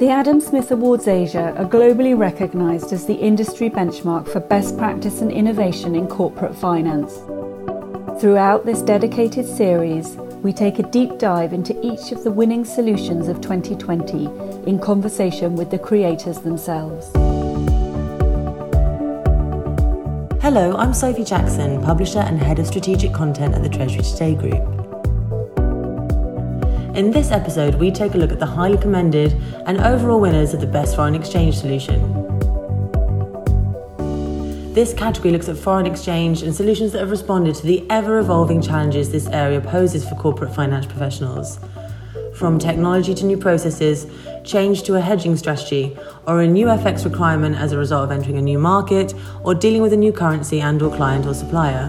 The Adam Smith Awards Asia are globally recognized as the industry benchmark for best practice and innovation in corporate finance. Throughout this dedicated series, we take a deep dive into each of the winning solutions of 2020 in conversation with the creators themselves. Hello, I'm Sophie Jackson, Publisher and Head of Strategic Content at the Treasury Today Group. In this episode, we take a look at the highly commended and overall winners of the Best Foreign Exchange Solution. This category looks at foreign exchange and solutions that have responded to the ever-evolving challenges this area poses for corporate finance professionals. From technology to new processes, change to a hedging strategy, or a new FX requirement as a result of entering a new market, or dealing with a new currency and/or client or supplier.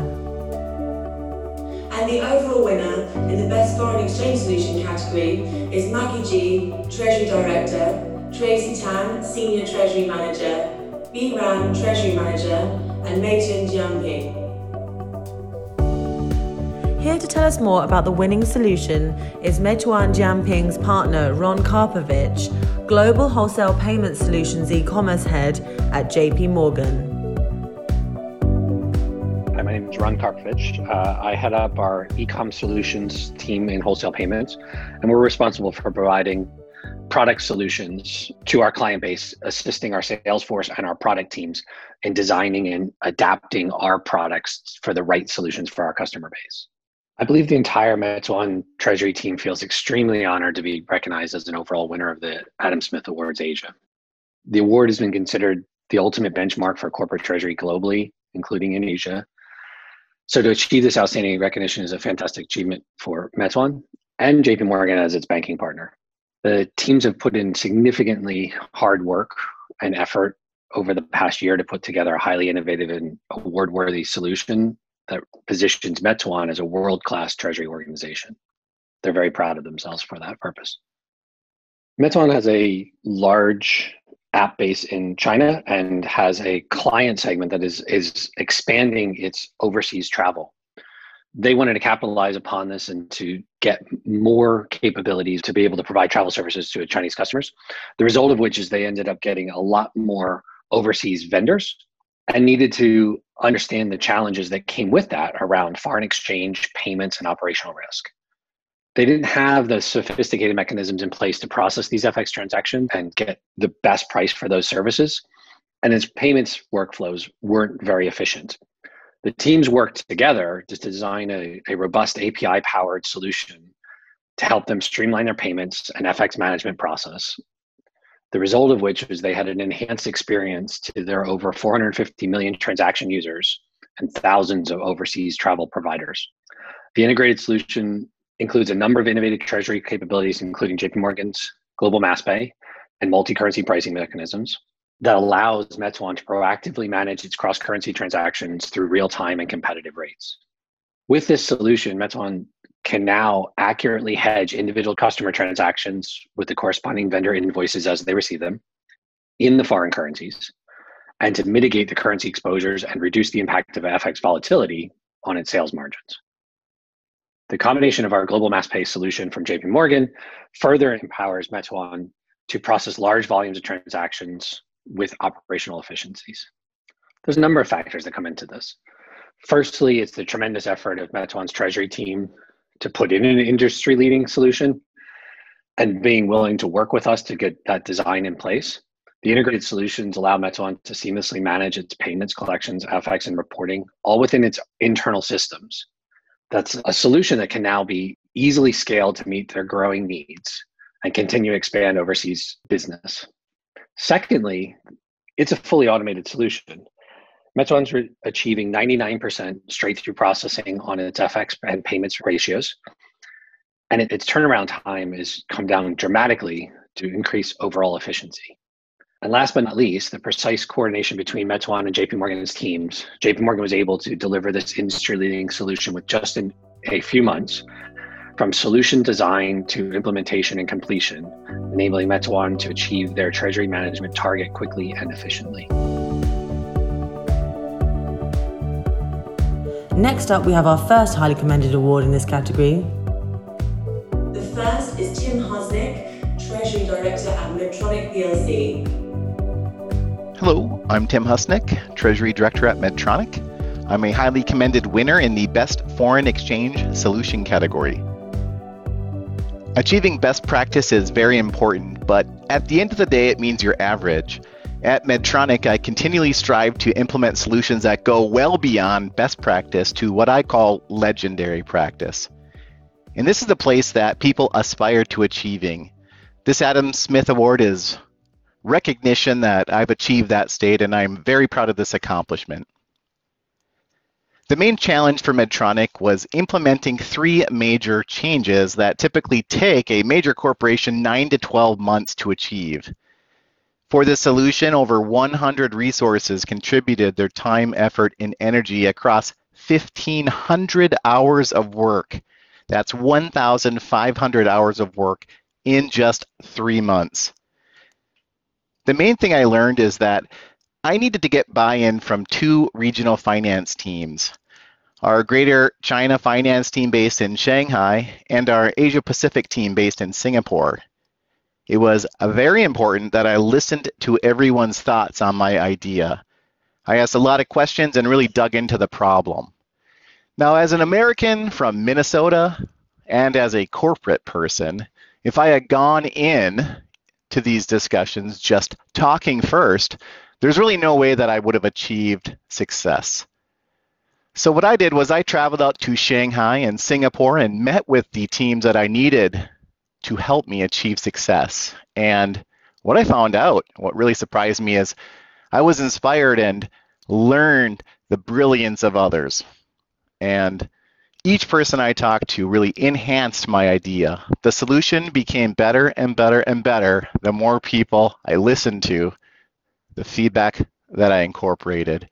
And the overall winner in the Best Foreign Exchange Solution category is Maggie G, Treasury Director, Tracy Tan, Senior Treasury Manager, B. Ran, Treasury Manager, and Mei-Chuan Jiangping. Here to tell us more about the winning solution is Mei-Chuan Jiangping's partner, Ron Karpovich, Global Wholesale Payment Solutions e-commerce head at JP Morgan. My name is Ron Karpovich. I head up our e-com solutions team in wholesale payments, and we're responsible for providing product solutions to our client base, assisting our sales force and our product teams in designing and adapting our products for the right solutions for our customer base. I believe the entire Meituan Treasury team feels extremely honored to be recognized as an overall winner of the Adam Smith Awards Asia. The award has been considered the ultimate benchmark for corporate treasury globally, including in Asia. So to achieve this outstanding recognition is a fantastic achievement for Meituan and JP Morgan as its banking partner. The teams have put in significantly hard work and effort over the past year to put together a highly innovative and award-worthy solution that positions Meituan as a world-class treasury organization. They're very proud of themselves for that purpose. Meituan has a large app base in China and has a client segment that is expanding its overseas travel. They wanted to capitalize upon this and to get more capabilities to be able to provide travel services to Chinese customers, the result of which is they ended up getting a lot more overseas vendors and needed to understand the challenges that came with that around foreign exchange, payments, and operational risk. They didn't have the sophisticated mechanisms in place to process these FX transactions and get the best price for those services. And its payments workflows weren't very efficient. The teams worked together to design a robust API-powered solution to help them streamline their payments and FX management process. The result of which was they had an enhanced experience to their over 450 million transaction users and thousands of overseas travel providers. The integrated solution includes a number of innovative treasury capabilities, including JP Morgan's global mass pay and multi-currency pricing mechanisms that allows Meituan to proactively manage its cross-currency transactions through real-time and competitive rates. With this solution, Meituan can now accurately hedge individual customer transactions with the corresponding vendor invoices as they receive them in the foreign currencies, and to mitigate the currency exposures and reduce the impact of FX volatility on its sales margins. The combination of our global mass pay solution from JP Morgan further empowers Meituan to process large volumes of transactions with operational efficiencies. There's a number of factors that come into this. Firstly, it's the tremendous effort of Meituan's treasury team to put in an industry-leading solution and being willing to work with us to get that design in place. The integrated solutions allow Meituan to seamlessly manage its payments, collections, FX, and reporting, all within its internal systems. That's a solution that can now be easily scaled to meet their growing needs and continue to expand overseas business. Secondly, it's a fully automated solution. Meituan's achieving 99% straight-through processing on its FX and payments ratios, and its turnaround time has come down dramatically to increase overall efficiency. And last but not least, the precise coordination between Meituan and JP Morgan's teams. JP Morgan was able to deliver this industry-leading solution with just in a few months, from solution design to implementation and completion, enabling Meituan to achieve their treasury management target quickly and efficiently. Next up, we have our first highly commended award in this category. The first is Tim Husnick, Treasury Director at Medtronic PLC. Hello, I'm Tim Husnick, Treasury Director at Medtronic. I'm a highly commended winner in the Best Foreign Exchange Solution category. Achieving best practice is very important, but at the end of the day, it means you're average. At Medtronic, I continually strive to implement solutions that go well beyond best practice to what I call legendary practice. And this is the place that people aspire to achieving. This Adam Smith Award is recognition that I've achieved that state, and I'm very proud of this accomplishment. The main challenge for Medtronic was implementing three major changes that typically take a major corporation 9 to 12 months to achieve. For this solution, over 100 resources contributed their time, effort, and energy across 1,500 hours of work. That's 1,500 hours of work in just 3 months. The main thing I learned is that I needed to get buy-in from two regional finance teams, our Greater China finance team based in Shanghai and our Asia Pacific team based in Singapore. It was very important that I listened to everyone's thoughts on my idea. I asked a lot of questions and really dug into the problem. Now, as an American from Minnesota and as a corporate person, if I had gone in to these discussions just talking first, there's really no way that I would have achieved success. So what I did was I traveled out to Shanghai and Singapore and met with the teams that I needed to help me achieve success. And what I found out, what really surprised me, is I was inspired and learned the brilliance of others. And each person I talked to really enhanced my idea. The solution became better and better and better the more people I listened to, the feedback that I incorporated.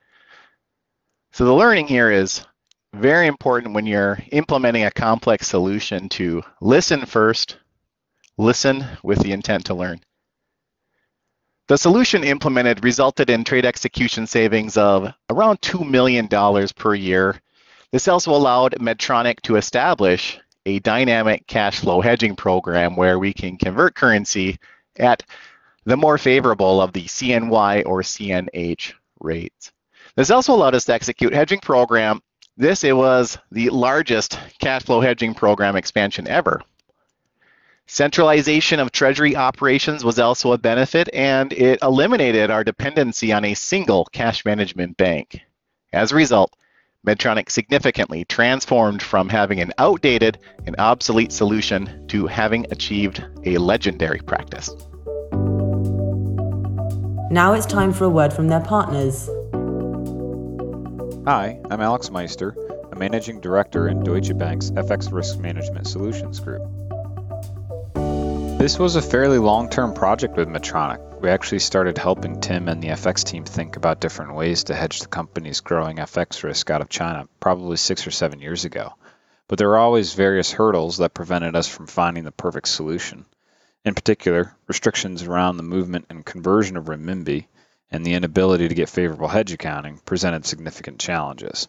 So the learning here is very important when you're implementing a complex solution to listen first, listen with the intent to learn. The solution implemented resulted in trade execution savings of around $2 million per year. This also allowed Medtronic to establish a dynamic cash flow hedging program where we can convert currency at the more favorable of the CNY or CNH rates. This also allowed us to execute hedging program. It was the largest cash flow hedging program expansion ever. Centralization of treasury operations was also a benefit, and it eliminated our dependency on a single cash management bank. As a result, Medtronic significantly transformed from having an outdated and obsolete solution to having achieved a legendary practice. Now it's time for a word from their partners. Hi, I'm Alex Meister, a Managing Director in Deutsche Bank's FX Risk Management Solutions Group. This was a fairly long-term project with Medtronic. We actually started helping Tim and the FX team think about different ways to hedge the company's growing FX risk out of China, probably 6 or 7 years ago. But there were always various hurdles that prevented us from finding the perfect solution. In particular, restrictions around the movement and conversion of renminbi and the inability to get favorable hedge accounting presented significant challenges.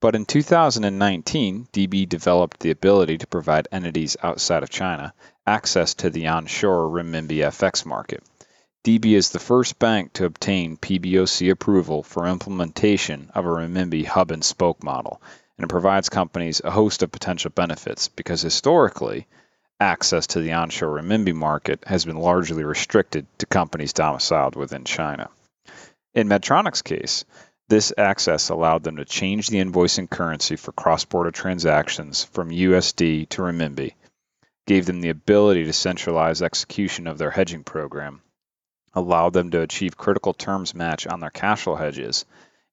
But in 2019, DB developed the ability to provide entities outside of China access to the onshore renminbi FX market. DB is the first bank to obtain PBOC approval for implementation of a renminbi hub-and-spoke model, and it provides companies a host of potential benefits because historically, access to the onshore renminbi market has been largely restricted to companies domiciled within China. In Medtronic's case, this access allowed them to change the invoicing currency for cross-border transactions from USD to renminbi, gave them the ability to centralize execution of their hedging program, allowed them to achieve critical terms match on their cash flow hedges,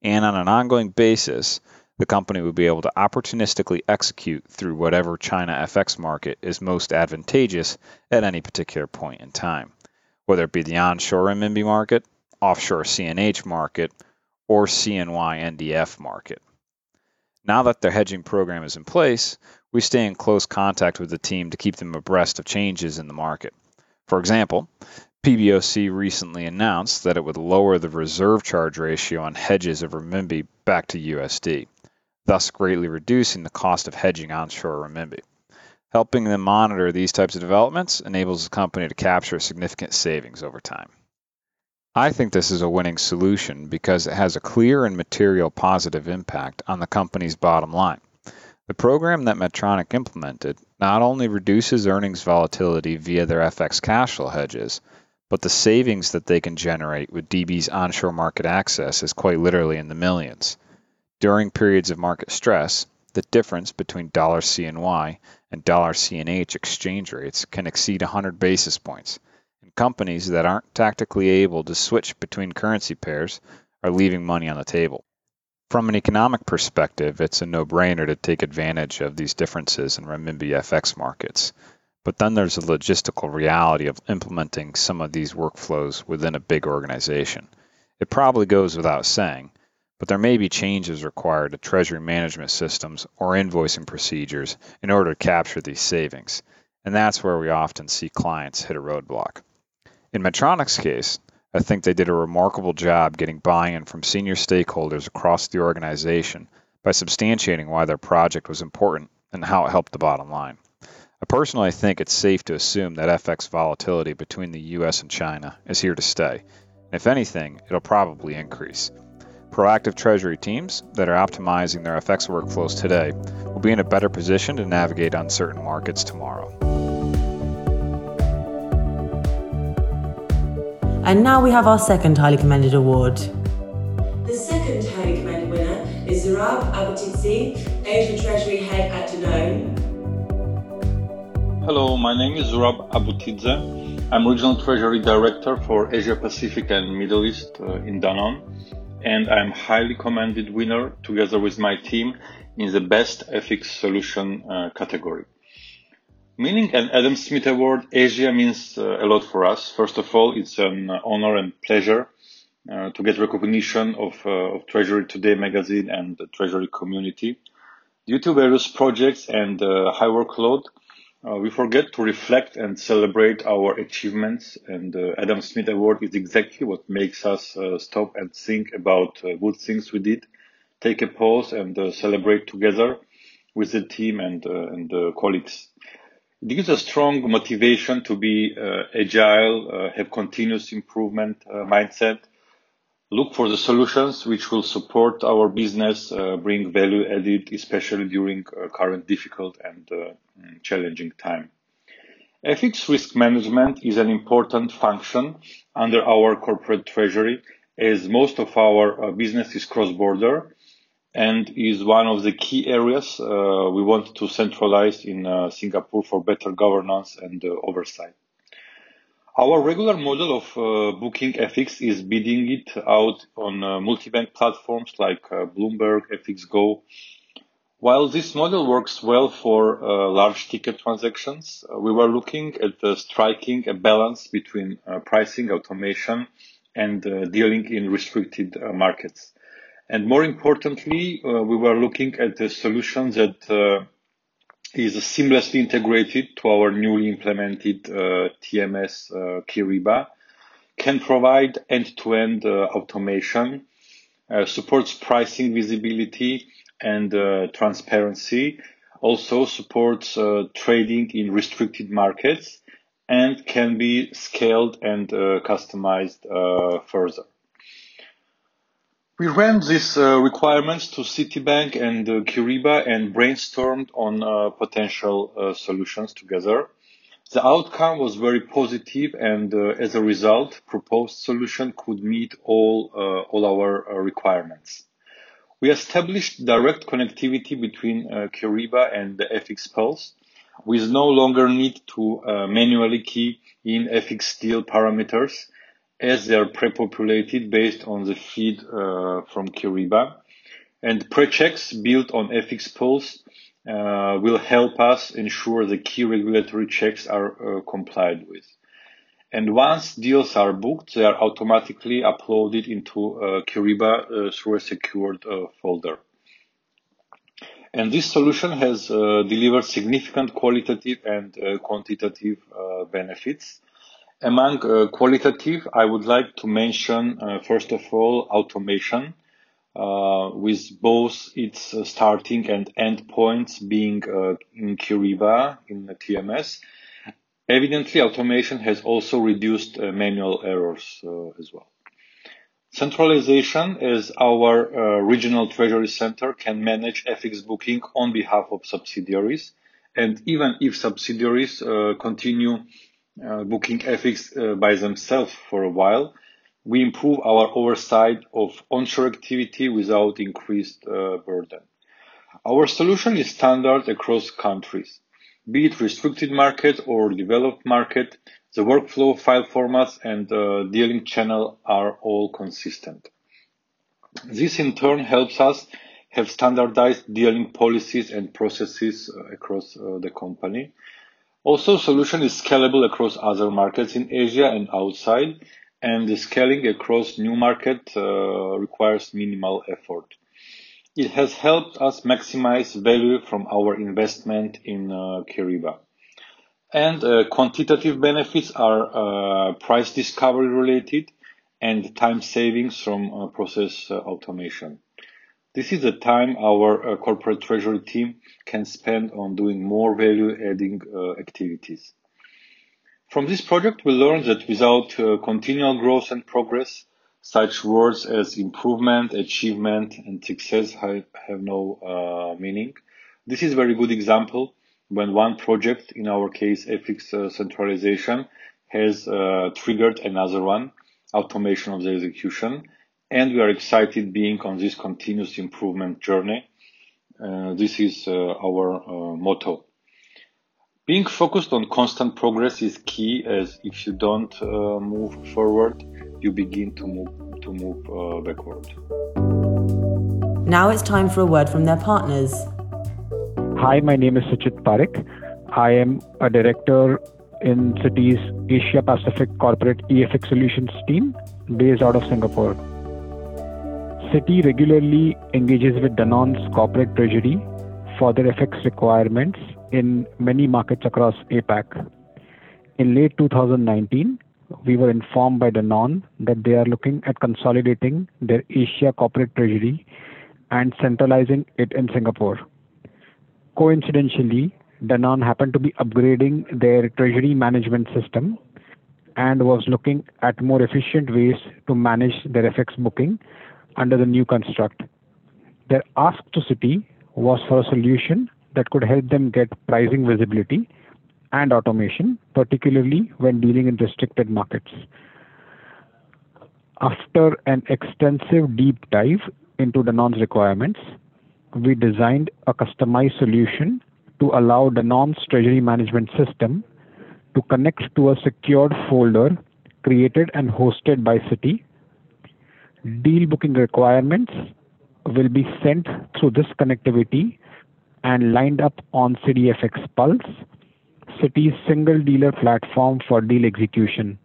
and on an ongoing basis, the company would be able to opportunistically execute through whatever China FX market is most advantageous at any particular point in time, whether it be the onshore renminbi market, offshore CNH market, or CNY NDF market. Now that their hedging program is in place, we stay in close contact with the team to keep them abreast of changes in the market. For example, PBOC recently announced that it would lower the reserve charge ratio on hedges of renminbi back to USD, thus greatly reducing the cost of hedging onshore renminbi. Helping them monitor these types of developments enables the company to capture significant savings over time. I think this is a winning solution because it has a clear and material positive impact on the company's bottom line. The program that Medtronic implemented not only reduces earnings volatility via their FX cash flow hedges, but the savings that they can generate with DB's onshore market access is quite literally in the millions. During periods of market stress, the difference between $CNY and $CNH exchange rates can exceed 100 basis points, and companies that aren't tactically able to switch between currency pairs are leaving money on the table. From an economic perspective, it's a no-brainer to take advantage of these differences in renminbi FX markets, but then there's the logistical reality of implementing some of these workflows within a big organization. It probably goes without saying, but there may be changes required to treasury management systems or invoicing procedures in order to capture these savings, and that's where we often see clients hit a roadblock. In Medtronic's case, I think they did a remarkable job getting buy-in from senior stakeholders across the organization by substantiating why their project was important and how it helped the bottom line. I personally think it's safe to assume that FX volatility between the US and China is here to stay. If anything, it'll probably increase. Proactive treasury teams that are optimizing their FX workflows today will be in a better position to navigate uncertain markets tomorrow. And now we have our second highly commended award. The second highly commended winner is Zurab Abutidze, Asian Treasury Head at Danone. Hello, my name is Zurab Abutidze. I'm Regional Treasury Director for Asia Pacific and Middle East in Danone. And I'm highly commended winner together with my team in the Best FX Solution category. Winning an Adam Smith Award Asia means a lot for us. First of all, it's an honor and pleasure to get recognition of Treasury Today magazine and the Treasury community. Due to various projects and high workload, we forget to reflect and celebrate our achievements, and the Adam Smith Award is exactly what makes us stop and think about good things we did, take a pause and celebrate together with the team and colleagues. It gives a strong motivation to be agile, have continuous improvement mindset, look for the solutions which will support our business, bring value added, especially during current difficult and challenging time. FX risk management is an important function under our corporate treasury, as most of our business is cross-border and is one of the key areas we want to centralize in Singapore for better governance and oversight. Our regular model of booking FX is bidding it out on multi-bank platforms like Bloomberg, FXGo. While this model works well for large ticket transactions, we were looking at striking a balance between pricing automation and dealing in restricted markets. And more importantly, we were looking at a solution that is seamlessly integrated to our newly implemented TMS Kyriba, can provide end-to-end automation, supports pricing visibility and transparency, also supports trading in restricted markets, and can be scaled and customized further. We ran these requirements to Citibank and Kyriba and brainstormed on potential solutions together. The outcome was very positive, and as a result, proposed solution could meet all our requirements. We established direct connectivity between Kyriba and the FX Pulse, with no longer need to manually key in FX deal parameters, as they are pre-populated based on the feed from Kyriba. And pre-checks built on FX Pulse will help us ensure the key regulatory checks are complied with. And once deals are booked, they are automatically uploaded into Kyriba through a secured folder. And this solution has delivered significant qualitative and quantitative benefits. Among qualitative, I would like to mention, first of all, automation. with both its starting and end points being in Kyriba, in TMS. Evidently, automation has also reduced manual errors as well. Centralization, as our regional treasury center can manage FX booking on behalf of subsidiaries. And even if subsidiaries continue booking FX by themselves for a while, we improve our oversight of onshore activity without increased burden. Our solution is standard across countries. Be it restricted market or developed market, the workflow, file formats, and dealing channel are all consistent. This in turn helps us have standardized dealing policies and processes across the company. Also, solution is scalable across other markets in Asia and outside, and the scaling across new market requires minimal effort. It has helped us maximize value from our investment in Kyriba. And quantitative benefits are price discovery related and time savings from process automation. This is the time our corporate treasury team can spend on doing more value-adding activities. From this project, we learned that without continual growth and progress, such words as improvement, achievement, and success have no meaning. This is a very good example when one project, in our case FX centralization, has triggered another one, automation of the execution, and we are excited being on this continuous improvement journey. This is our motto. Being focused on constant progress is key, as if you don't move forward, you begin to move backward. Now it's time for a word from their partners. Hi, my name is Sachit Parekh. I am a director in Citi's Asia Pacific Corporate EFX Solutions team based out of Singapore. Citi regularly engages with Danone's corporate treasury for their FX requirements in many markets across APAC. In late 2019, we were informed by Danone that they are looking at consolidating their Asia corporate treasury and centralizing it in Singapore. Coincidentally, Danone happened to be upgrading their treasury management system and was looking at more efficient ways to manage their FX booking under the new construct. Their ask to Citi was for a solution that could help them get pricing visibility and automation, particularly when dealing in restricted markets. After an extensive deep dive into Danone's requirements, we designed a customized solution to allow Danone's treasury management system to connect to a secured folder created and hosted by Citi. Deal booking requirements will be sent through this connectivity and lined up on CDFX Pulse, Citi's single dealer platform for deal execution.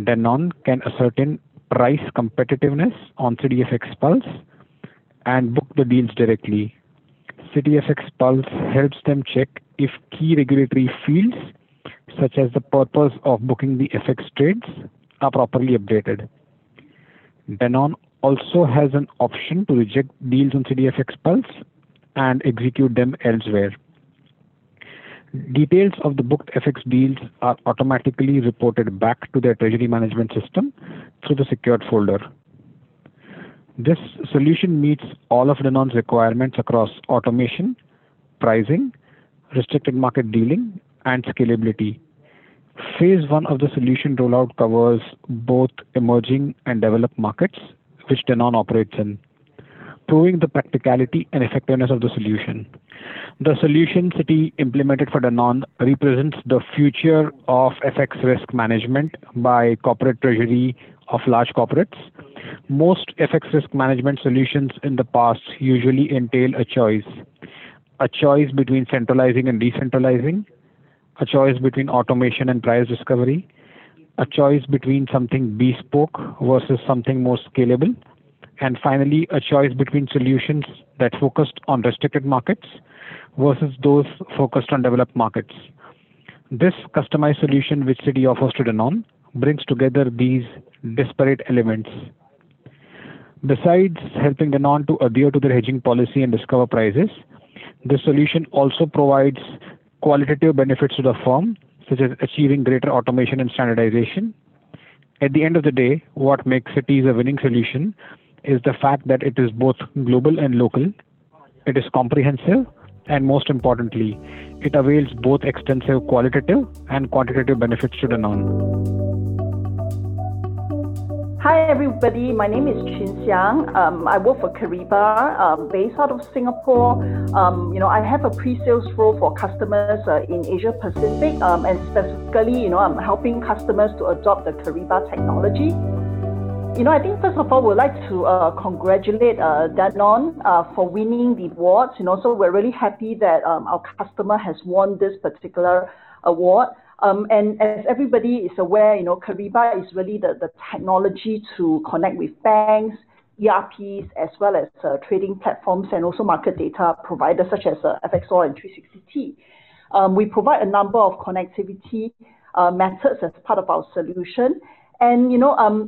Danone can ascertain price competitiveness on CDFX Pulse and book the deals directly. CDFX Pulse helps them check if key regulatory fields, such as the purpose of booking the FX trades, are properly updated. Danone also has an option to reject deals on CDFX Pulse and execute them elsewhere. Details of the booked FX deals are automatically reported back to their treasury management system through the secured folder. This solution meets all of Danone's requirements across automation, pricing, restricted market dealing, and scalability. Phase 1 of the solution rollout covers both emerging and developed markets, which Danone operates in, proving the practicality and effectiveness of the solution. The solution Citi implemented for Danone represents the future of FX risk management by corporate treasury of large corporates. Most FX risk management solutions in the past usually entail a choice between centralizing and decentralizing, a choice between automation and price discovery, a choice between something bespoke versus something more scalable, and finally, a choice between solutions that focused on restricted markets versus those focused on developed markets. This customized solution which Citi offers to Danone brings together these disparate elements. Besides helping Danone to adhere to their hedging policy and discover prices, this solution also provides qualitative benefits to the firm, such as achieving greater automation and standardization. At the end of the day, what makes Cities a winning solution is the fact that it is both global and local, it is comprehensive, and most importantly, it avails both extensive qualitative and quantitative benefits to Danone. Hi everybody, my name is Chin Siang. I work for Kyriba, based out of Singapore. I have a pre-sales role for customers in Asia Pacific, and specifically, I'm helping customers to adopt the Kyriba technology. I think first of all, we'd like to congratulate Danone for winning the awards. So we're really happy that our customer has won this particular award. And as everybody is aware, Kyriba is really the technology to connect with banks, ERPs, as well as trading platforms and also market data providers such as FXOR and 360T. We provide a number of connectivity methods as part of our solution. And,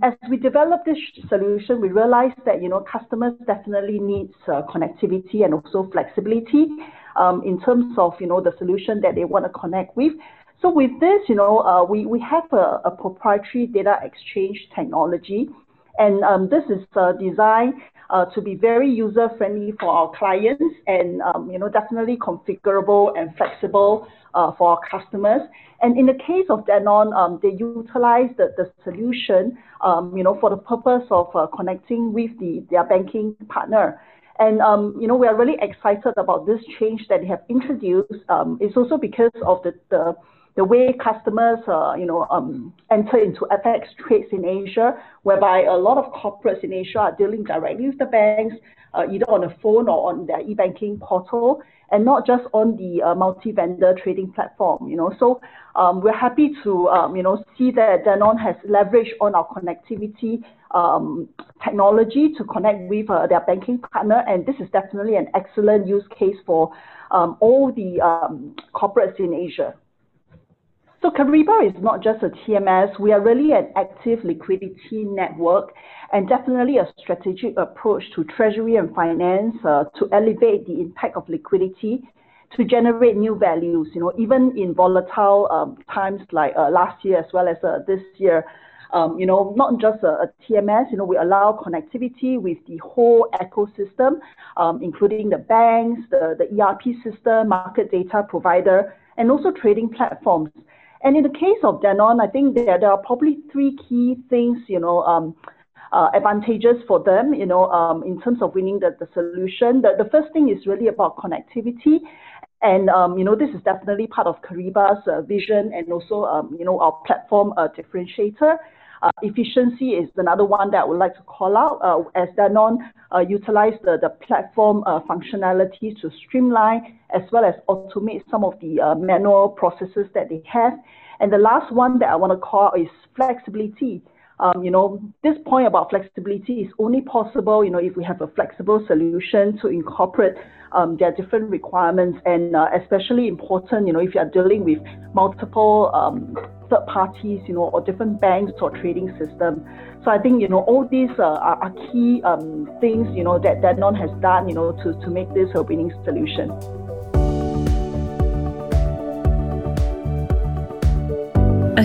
as we develop this solution, we realized that, customers definitely needs connectivity and also flexibility in terms of, the solution that they want to connect with. So with this, we have a proprietary data exchange technology, and this is designed to be very user-friendly for our clients and, definitely configurable and flexible for our customers. And in the case of Danone, they utilize the solution, for the purpose of connecting with their banking partner. And, we are really excited about this change that they have introduced. It's also because of the way customers, enter into FX trades in Asia, whereby a lot of corporates in Asia are dealing directly with the banks, either on the phone or on their e-banking portal, and not just on the multi-vendor trading platform, So we're happy to, see that Danone has leveraged on our connectivity technology to connect with their banking partner, and this is definitely an excellent use case for all the corporates in Asia. So Kyriba is not just a TMS, we are really an active liquidity network and definitely a strategic approach to treasury and finance to elevate the impact of liquidity to generate new values, even in volatile times like last year as well as this year. Not just a TMS, we allow connectivity with the whole ecosystem, including the banks, the ERP system, market data provider, and also trading platforms. And in the case of Danone, I think there are probably three key things, advantages for them, in terms of winning the solution. The first thing is really about connectivity. And, this is definitely part of Kyriba's vision and also, our platform differentiator. Efficiency is another one that I would like to call out, as Danone utilized the platform functionality to streamline as well as automate some of the manual processes that they have. And the last one that I want to call is flexibility. This point about flexibility is only possible, if we have a flexible solution to incorporate their different requirements, and especially important, if you are dealing with multiple third parties, or different banks or trading systems. So I think, all these are key things, that Danone has done, to make this a winning solution. A